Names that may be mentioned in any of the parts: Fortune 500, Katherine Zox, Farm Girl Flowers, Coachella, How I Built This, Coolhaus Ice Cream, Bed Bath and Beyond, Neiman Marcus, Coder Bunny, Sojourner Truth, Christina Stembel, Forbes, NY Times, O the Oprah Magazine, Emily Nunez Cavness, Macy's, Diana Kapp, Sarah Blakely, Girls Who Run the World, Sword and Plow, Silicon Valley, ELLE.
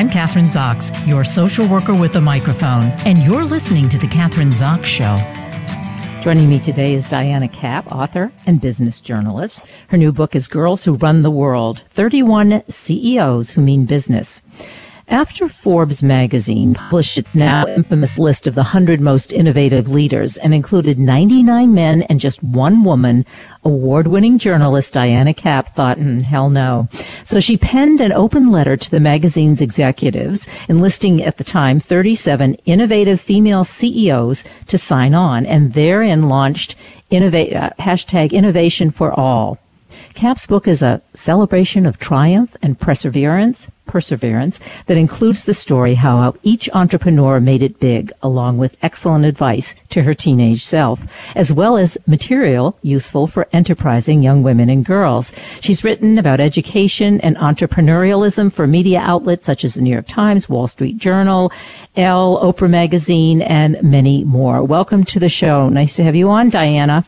I'm Katherine Zox, your social worker with a microphone, and you're listening to The Katherine Zox Show. Joining me today is Diana Kapp, author and business journalist. Her new book is Girls Who Run the World, 31 CEOs Who Mean Business. After Forbes magazine published its now infamous list of the 100 most innovative leaders and included 99 men and just one woman, award-winning journalist Diana Kapp thought, hell no. So she penned an open letter to the magazine's executives, enlisting at the time 37 innovative female CEOs to sign on, and therein launched #Innovation for All. Kapp's book is a celebration of triumph and perseverance that includes the story how each entrepreneur made it big, along with excellent advice to her teenage self, as well as material useful for enterprising young women and girls. She's written about education and entrepreneurialism for media outlets such as the New York Times, Wall Street Journal, ELLE, Oprah Magazine, and many more. Welcome to the show. Nice to have you on, Diana.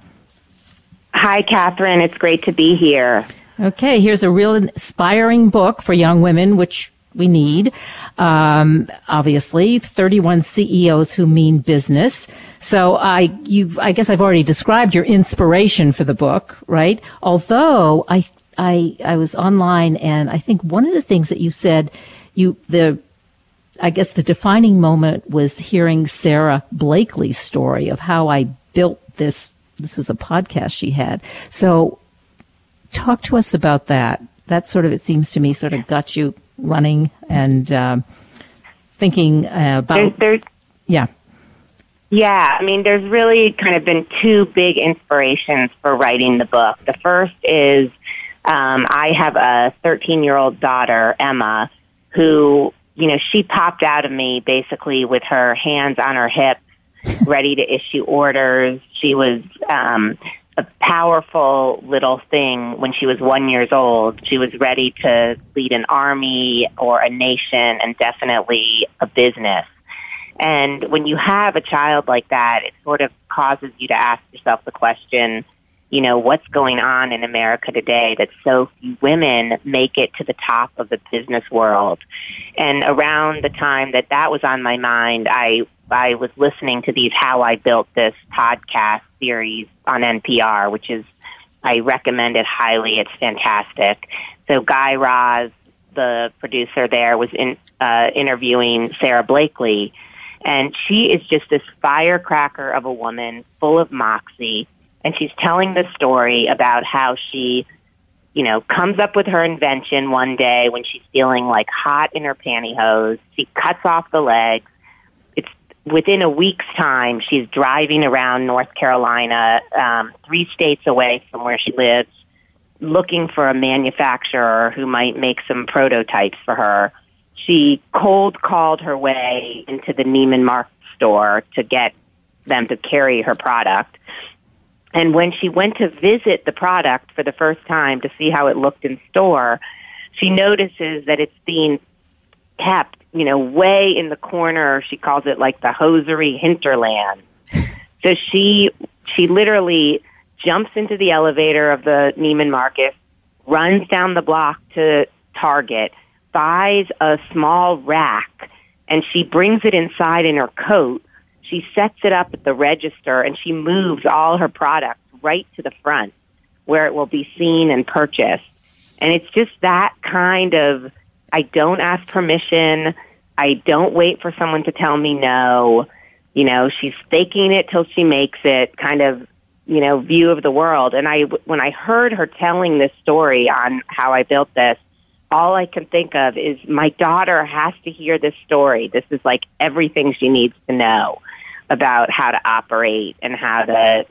Hi, Katherine. It's great to be here. Okay, here's a real inspiring book for young women, which we need, obviously, 31 CEOs Who Mean Business. So I guess I've already described your inspiration for the book, right? Although I was online, and I think one of the things that you said, I guess the defining moment was hearing Sarah Blakely's story of how I built this. This was a podcast she had. So talk to us about that. That sort of, it seems to me, sort of got you running and thinking about... Yeah, I mean, there's really kind of been two big inspirations for writing the book. The first is I have a 13-year-old daughter, Emma, who, she popped out of me basically with her hands on her hips, ready to issue orders. She was a powerful little thing when she was 1 year old. She was ready to lead an army or a nation and definitely a business. And when you have a child like that, it sort of causes you to ask yourself the question, what's going on in America today that so few women make it to the top of the business world? And around the time that that was on my mind, I was listening to these How I Built This podcast series on NPR, which is, I recommend it highly. It's fantastic. So Guy Raz, the producer there, was interviewing Sarah Blakely, and she is just this firecracker of a woman full of moxie, and she's telling the story about how she, comes up with her invention one day when she's feeling like hot in her pantyhose. She cuts off the legs. Within a week's time, she's driving around North Carolina, 3 states away from where she lives, looking for a manufacturer who might make some prototypes for her. She cold called her way into the Neiman Marcus store to get them to carry her product. And when she went to visit the product for the first time to see how it looked in store, she notices that it's being kept way in the corner. She calls it like the hosiery hinterland. So she literally jumps into the elevator of the Neiman Marcus, runs down the block to Target, buys a small rack, and she brings it inside in her coat. She sets it up at the register, and she moves all her products right to the front where it will be seen and purchased. And it's just that kind of, I don't ask permission. I don't wait for someone to tell me no. She's faking it till she makes it kind of, view of the world. And when I heard her telling this story on How I Built This, all I can think of is my daughter has to hear this story. This is like everything she needs to know about how to operate and how to,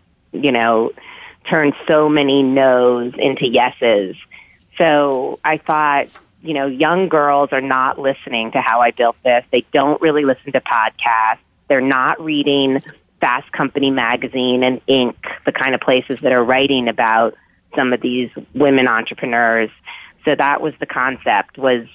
turn so many no's into yeses. So I thought, young girls are not listening to How I Built This. They don't really listen to podcasts. They're not reading Fast Company magazine and Inc., the kind of places that are writing about some of these women entrepreneurs. So that was the concept was,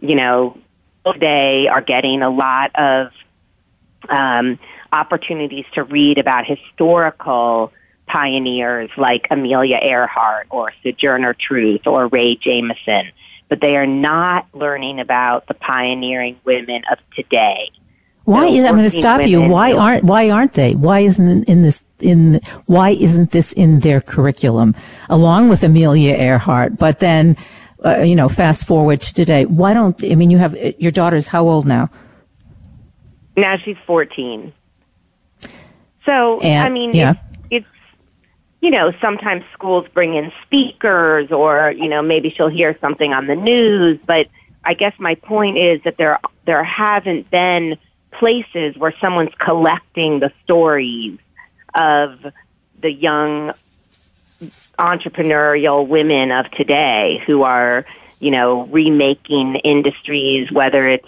they are getting a lot of opportunities to read about historical pioneers like Amelia Earhart or Sojourner Truth or Ray Jameson. but they are not learning about the pioneering women of today. Why? I'm going to stop you. Why aren't they? Why isn't this in their curriculum, along with Amelia Earhart? But then, fast forward to today. Why don't? I mean, you have your daughter's how old now? Now she's 14. So sometimes schools bring in speakers, or maybe she'll hear something on the news. But I guess my point is that there haven't been places where someone's collecting the stories of the young entrepreneurial women of today who are, remaking industries, whether it's,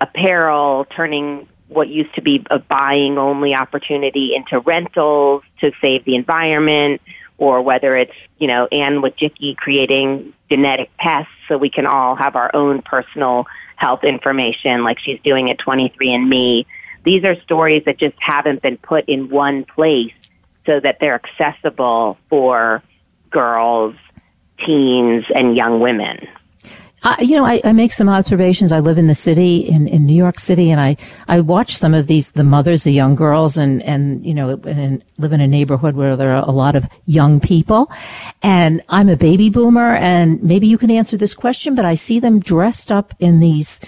apparel, turning what used to be a buying only opportunity into rentals to save the environment, or whether it's, Anne Wojcicki creating genetic pests so we can all have our own personal health information like she's doing at 23andMe. These are stories that just haven't been put in one place so that they're accessible for girls, teens, and young women. I make some observations. I live in the city, in New York City, and I watch some of the mothers of young girls and live in a neighborhood where there are a lot of young people. And I'm a baby boomer, and maybe you can answer this question, but I see them dressed up in these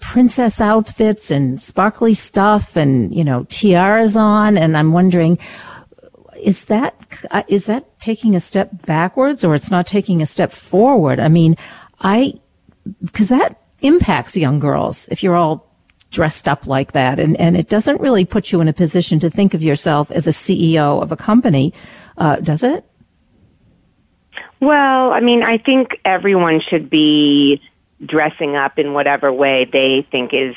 princess outfits and sparkly stuff and, tiaras on. And I'm wondering, is that taking a step backwards, or it's not taking a step forward? I mean, because that impacts young girls if you're all dressed up like that. And it doesn't really put you in a position to think of yourself as a CEO of a company, does it? Well, I mean, I think everyone should be dressing up in whatever way they think is,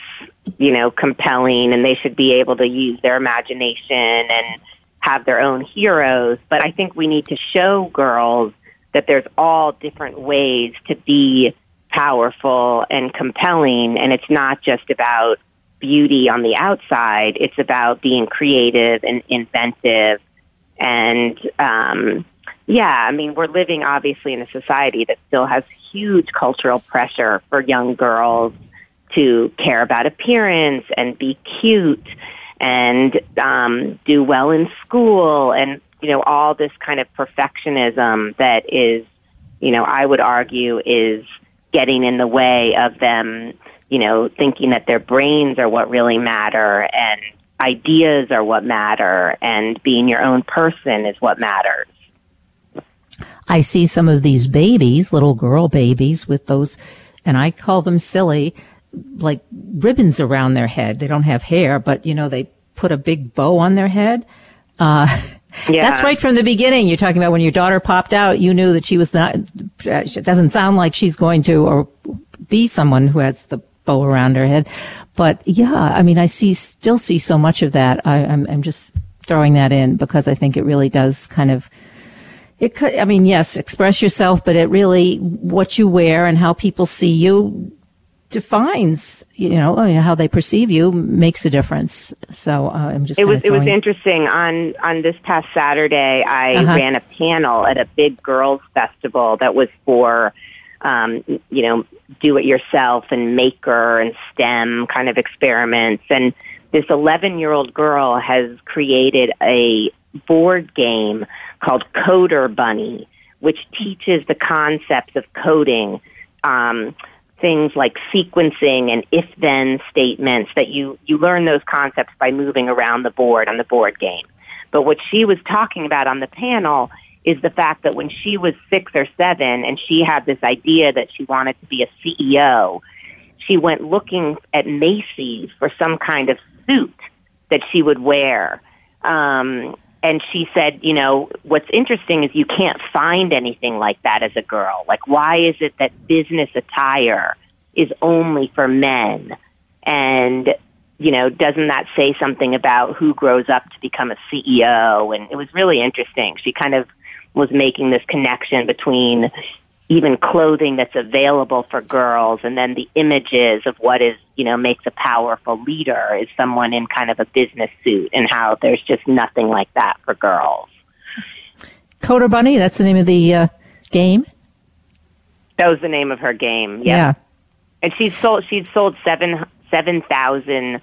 compelling, and they should be able to use their imagination and have their own heroes. But I think we need to show girls that there's all different ways to be powerful and compelling, and it's not just about beauty on the outside. It's about being creative and inventive. And, we're living, obviously, in a society that still has huge cultural pressure for young girls to care about appearance and be cute and do well in school, and all this kind of perfectionism that is, I would argue is getting in the way of them, thinking that their brains are what really matter and ideas are what matter and being your own person is what matters. I see some of these babies, little girl babies with those, and I call them silly, like ribbons around their head. They don't have hair, but, they put a big bow on their head. Yeah. That's right from the beginning. You're talking about when your daughter popped out, you knew that she was not, it doesn't sound like she's going to or be someone who has the bow around her head. But I still see so much of that. I'm just throwing that in because I think it really does kind of, it could, yes, express yourself, but it really, what you wear and how people see you defines, how they perceive you makes a difference. So it was interesting. On this past Saturday, I ran a panel at a big girls festival that was for, do-it-yourself and maker and STEM kind of experiments. And this 11-year-old girl has created a board game called Coder Bunny, which teaches the concepts of coding, things like sequencing and if-then statements that you learn those concepts by moving around the board on the board game. But what she was talking about on the panel is the fact that when she was 6 or 7 and she had this idea that she wanted to be a CEO, she went looking at Macy's for some kind of suit that she would wear. And she said, what's interesting is you can't find anything like that as a girl. Like, why is it that business attire is only for men? And, doesn't that say something about who grows up to become a CEO? And it was really interesting. She kind of was making this connection between even clothing that's available for girls and then the images of what is, makes a powerful leader is someone in kind of a business suit, and how there's just nothing like that for girls. Coder Bunny, that's the name of the game? That was the name of her game. Yep. Yeah. And she'd sold 7,000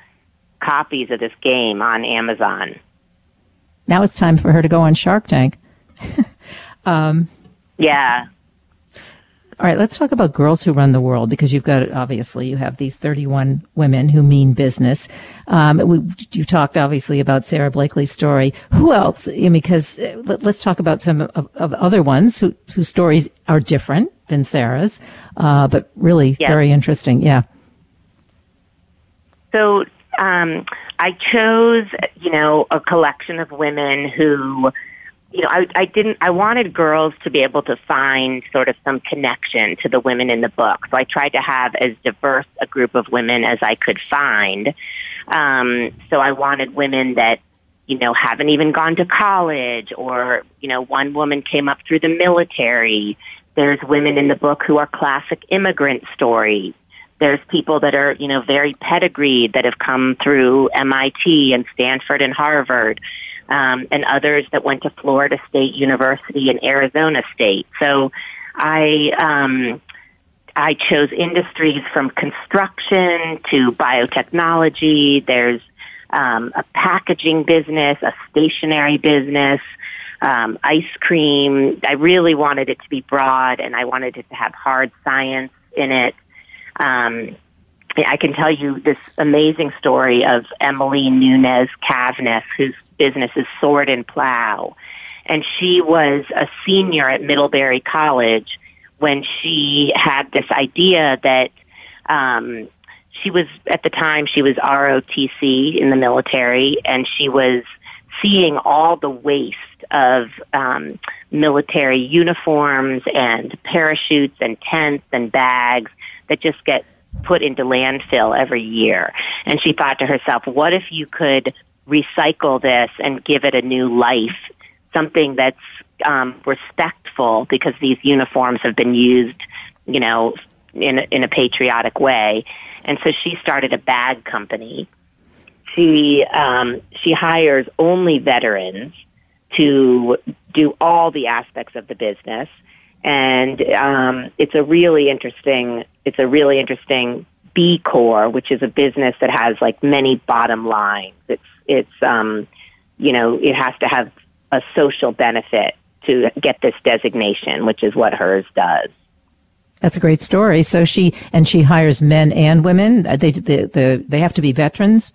copies of this game on Amazon. Now it's time for her to go on Shark Tank. Yeah. All right, let's talk about Girls Who Run the World, because you've got, obviously, you have these 31 women who mean business. You've talked, obviously, about Sarah Blakely's story. Who else? Because let's talk about some of other ones whose stories are different than Sarah's, but really very interesting. Yeah. So I chose, a collection of women who... I wanted girls to be able to find sort of some connection to the women in the book. So I tried to have as diverse a group of women as I could find. So I wanted women that, haven't even gone to college, or, one woman came up through the military. There's women in the book who are classic immigrant stories. There's people that are, very pedigreed, that have come through MIT and Stanford and Harvard. And others that went to Florida State University and Arizona State. So I chose industries from construction to biotechnology. There's a packaging business, a stationery business, ice cream. I really wanted it to be broad, and I wanted it to have hard science in it. I can tell you this amazing story of Emily Nunez Cavness, who's business is Sword and Plow. And she was a senior at Middlebury College when she had this idea that at the time she was ROTC in the military, and she was seeing all the waste of military uniforms and parachutes and tents and bags that just get put into landfill every year. And she thought to herself, what if you could recycle this and give it a new life, something that's respectful, because these uniforms have been used, in a patriotic way. And so she started a bag company. She hires only veterans to do all the aspects of the business, and it's a really interesting B Corps, which is a business that has like many bottom lines. It has to have a social benefit to get this designation, which is what hers does. That's a great story. So she hires men and women. They have to be veterans,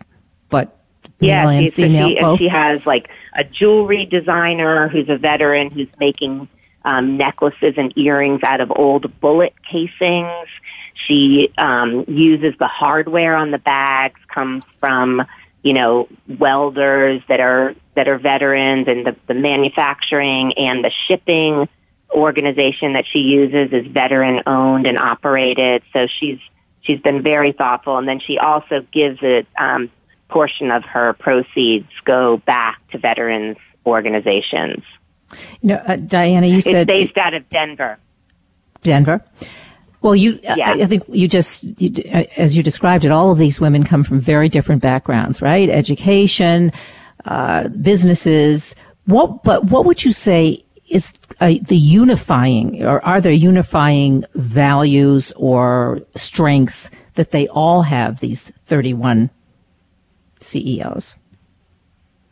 but yeah, male and female, both. She has like a jewelry designer who's a veteran, who's making necklaces and earrings out of old bullet casings. She uses the hardware on the bags comes from welders that are veterans, and the manufacturing and the shipping organization that she uses is veteran owned and operated. So she's been very thoughtful, and then she also gives a portion of her proceeds go back to veterans organizations. Diana, you said it's based out of Denver. Denver. Well, I think as you described it, all of these women come from very different backgrounds, right? Education, businesses. What would you say is the unifying, or are there unifying values or strengths that they all have, these 31 CEOs?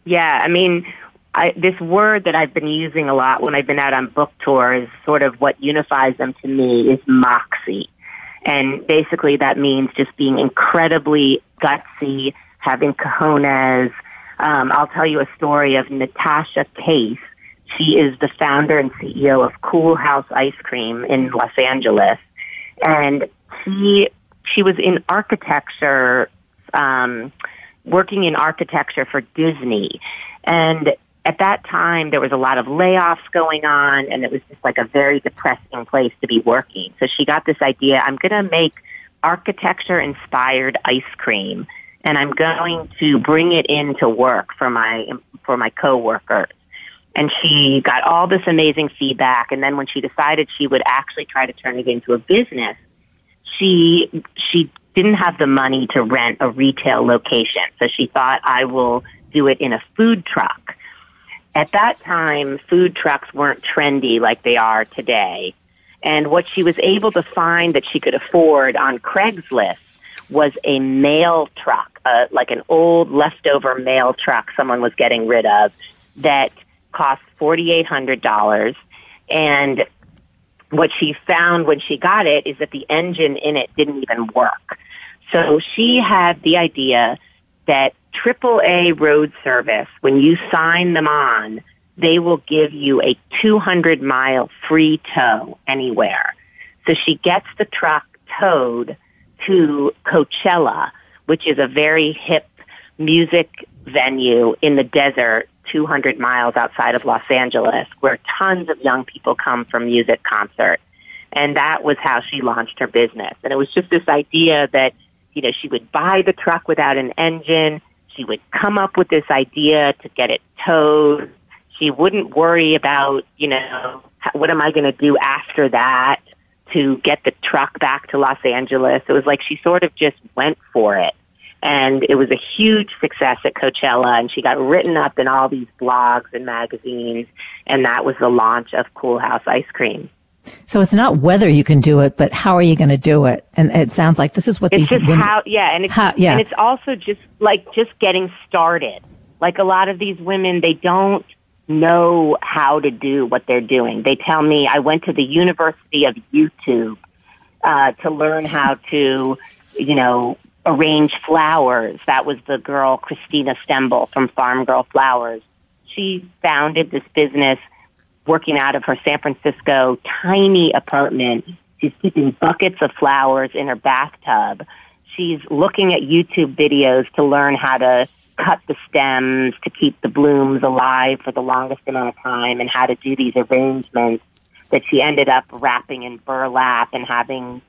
Yeah, this word that I've been using a lot when I've been out on book tours, sort of what unifies them to me, is moxie. And basically that means just being incredibly gutsy, having cojones. I'll tell you a story of Natasha Case. She is the founder and CEO of Coolhaus Ice Cream in Los Angeles. And she was in architecture, working in architecture for Disney. And at that time, there was a lot of layoffs going on, and it was just like a very depressing place to be working. So she got this idea, I'm going to make architecture-inspired ice cream, and I'm going to bring it into work for my coworkers. And she got all this amazing feedback, and then when she decided she would actually try to turn it into a business, she didn't have the money to rent a retail location. So she thought, I will do it in a food truck. At that time, food trucks weren't trendy like they are today. And what she was able to find that she could afford on Craigslist was a mail truck, like an old leftover mail truck someone was getting rid of that cost $4,800. And what she found when she got it is that the engine in it didn't even work. So she had the idea that AAA road service, when you sign them on, they will give you a 200-mile free tow anywhere. So she gets the truck towed to Coachella, which is a very hip music venue in the desert, 200 miles outside of Los Angeles, where tons of young people come for music concerts. And that was how she launched her business. And it was just this idea that, you know, she would buy the truck without an engine. She would come up with this idea to get it towed. She wouldn't worry about, you know, what am I going to do after that to get the truck back to Los Angeles? It was like she sort of just went for it. And it was a huge success at Coachella, and she got written up in all these blogs and magazines, and that was the launch of Coolhaus Ice Cream. So it's not whether you can do it, but how are you going to do it? And it sounds like this is what it's these just women... How, yeah, and it's, how, yeah. And it's also just like just getting started. Like a lot of these women, they don't know how to do what they're doing. They tell me, I went to the University of YouTube to learn how to, you know, arrange flowers. That was the girl, Christina Stembel from Farm Girl Flowers. She founded this business working out of her San Francisco tiny apartment. She's keeping buckets of flowers in her bathtub. She's looking at YouTube videos to learn how to cut the stems to keep the blooms alive for the longest amount of time and how to do these arrangements that she ended up wrapping in burlap and having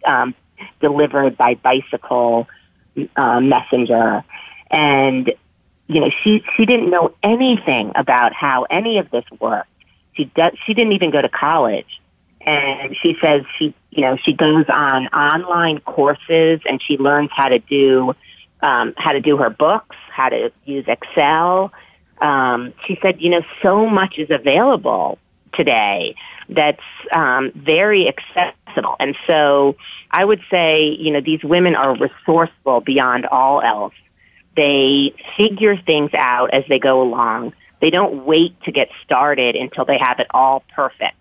delivered by bicycle messenger. And, you know, she didn't know anything about how any of this worked. She didn't even go to college. And she says she goes on online courses and she learns how to do her books, how to use Excel. She said, you know, so much is available today that's very accessible. And so I would say, you know, these women are resourceful beyond all else. They figure things out as they go along. They don't wait to get started until they have it all perfect.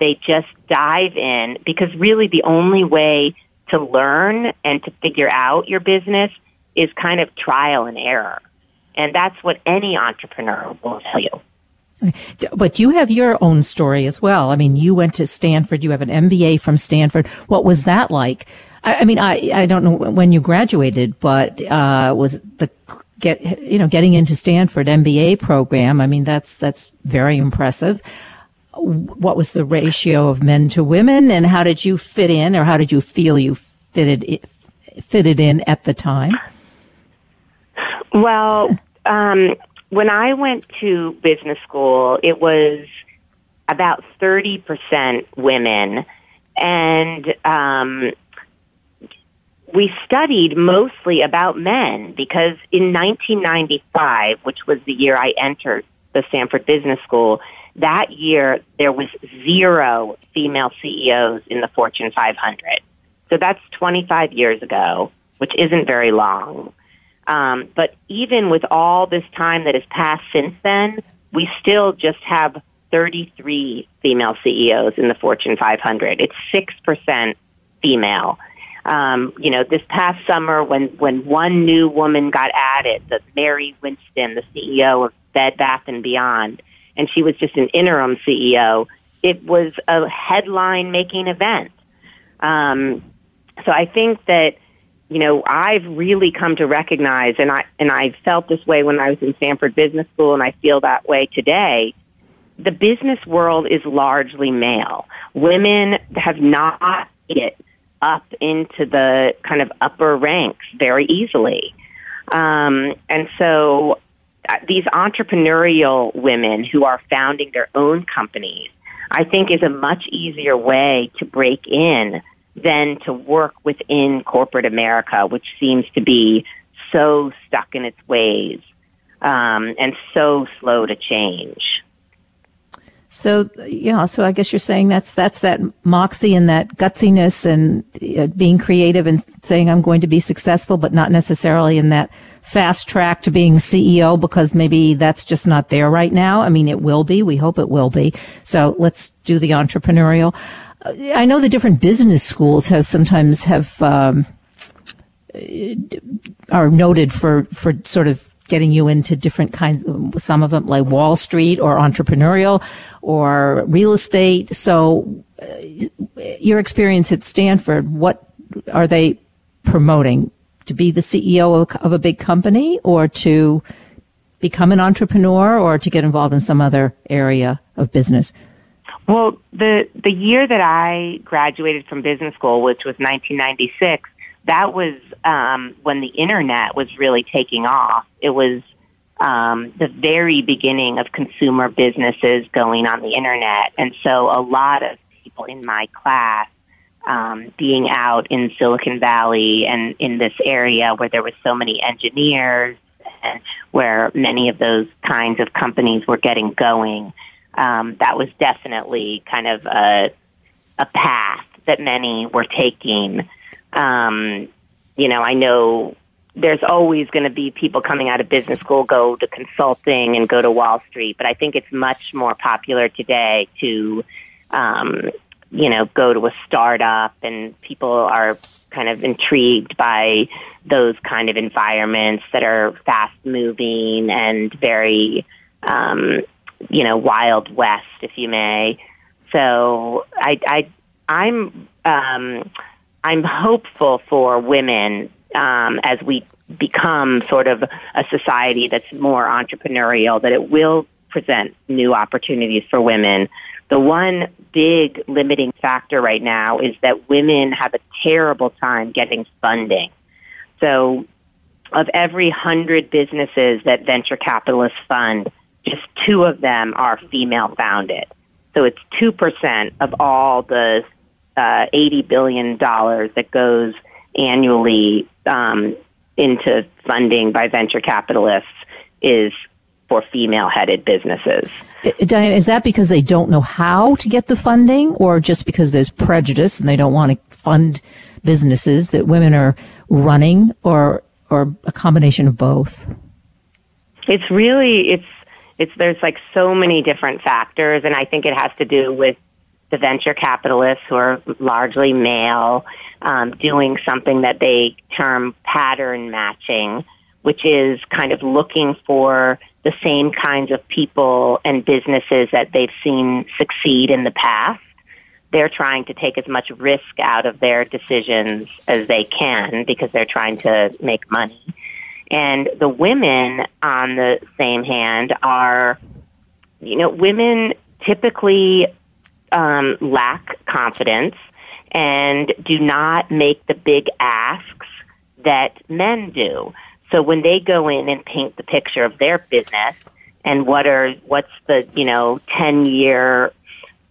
They just dive in, because really the only way to learn and to figure out your business is kind of trial and error. And that's what any entrepreneur will tell you. But you have your own story as well. I mean, you went to Stanford. You have an MBA from Stanford. What was that like? I mean, I don't know when you graduated, but was the getting into Stanford MBA program? I mean, that's very impressive. What was the ratio of men to women, and how did you fit in, or how did you feel you fitted in at the time? Well, when I went to business school, it was about 30% women, and we studied mostly about men, because in 1995, which was the year I entered the Stanford Business School, that year there was 0 female CEOs in the Fortune 500. So that's 25 years ago, which isn't very long. But even with all this time that has passed since then, we still just have 33 female CEOs in the Fortune 500. It's 6% female. You know, this past summer when one new woman got added, the Mary Winston, the CEO of Bed Bath and Beyond, and she was just an interim CEO, it was a headline-making event. So I think that, you know, I've really come to recognize, and I felt this way when I was in Stanford Business School, and I feel that way today, the business world is largely male. Women have not made it up into the kind of upper ranks very easily. And so these entrepreneurial women who are founding their own companies, I think, is a much easier way to break in than to work within corporate America, which seems to be so stuck in its ways and so slow to change. So, yeah, so I guess you're saying that's that moxie and that gutsiness and being creative and saying I'm going to be successful, but not necessarily in that fast track to being CEO, because maybe that's just not there right now. I mean, it will be. We hope it will be. So let's do the entrepreneurial. I know the different business schools have sometimes have, are noted for sort of getting you into different kinds, some of them like Wall Street or entrepreneurial or real estate. So your experience at Stanford, what are they promoting? To be the CEO of a big company, or to become an entrepreneur, or to get involved in some other area of business? Well, the year that I graduated from business school, which was 1996, that was when the internet was really taking off. It was the very beginning of consumer businesses going on the internet. And so a lot of people in my class, being out in Silicon Valley and in this area where there were so many engineers and where many of those kinds of companies were getting going, that was definitely kind of a path that many were taking. You know, I know there's always going to be people coming out of business school, go to consulting and go to Wall Street, but I think it's much more popular today to, you know, go to a startup, and people are kind of intrigued by those kind of environments that are fast moving and very, you know, Wild West, if you may. So I'm hopeful for women, as we become sort of a society that's more entrepreneurial, that it will present new opportunities for women. The one big limiting factor right now is that women have a terrible time getting funding. So of every 100 businesses that venture capitalists fund, just 2 of them are female founded. So it's 2% of all the $80 billion that goes annually into funding by venture capitalists is for female-headed businesses. Diana, is that because they don't know how to get the funding, or just because there's prejudice and they don't want to fund businesses that women are running, or a combination of both? It's really, it's there's like so many different factors, and I think it has to do with the venture capitalists, who are largely male, doing something that they term pattern matching, which is kind of looking for the same kinds of people and businesses that they've seen succeed in the past. They're trying to take as much risk out of their decisions as they can because they're trying to make money. And the women, on the same hand, are, you know, women typically lack confidence and do not make the big asks that men do. So when they go in and paint the picture of their business and what's the, you know, 10-year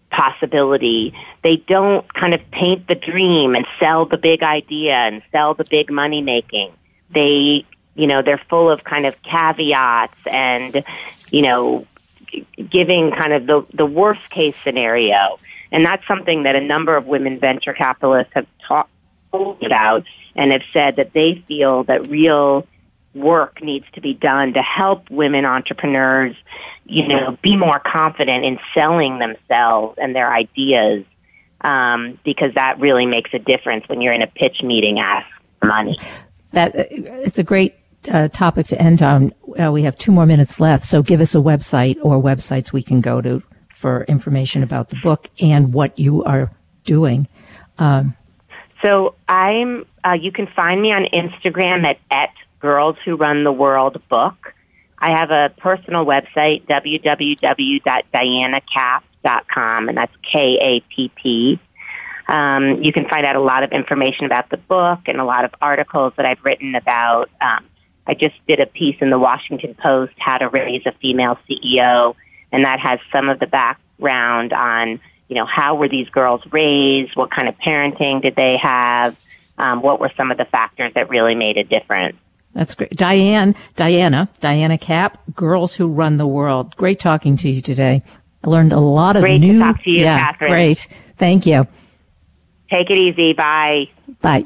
possibility, they don't kind of paint the dream and sell the big idea and sell the big money making. They, you know, they're full of kind of caveats and, you know, giving kind of the worst case scenario. And that's something that a number of women venture capitalists have talked about and have said that they feel that real work needs to be done to help women entrepreneurs, you know, be more confident in selling themselves and their ideas, because that really makes a difference when you're in a pitch meeting asking for money. That it's a great topic to end on. We have 2 more minutes left, so give us a website or websites we can go to for information about the book and what you are doing. So I'm. You can find me on Instagram at Girls Who Run the World Book. I have a personal website, www.dianakapp.com, and that's Kapp. You can find out a lot of information about the book and a lot of articles that I've written about. I just did a piece in the Washington Post, How to Raise a Female CEO, and that has some of the background on, you know, how were these girls raised? What kind of parenting did they have? What were some of the factors that really made a difference? That's great. Diana Kapp, Girls Who Run the World. Great talking to you today. I learned a lot of new. Great to talk to you, Catherine. Great. Thank you. Take it easy. Bye. Bye.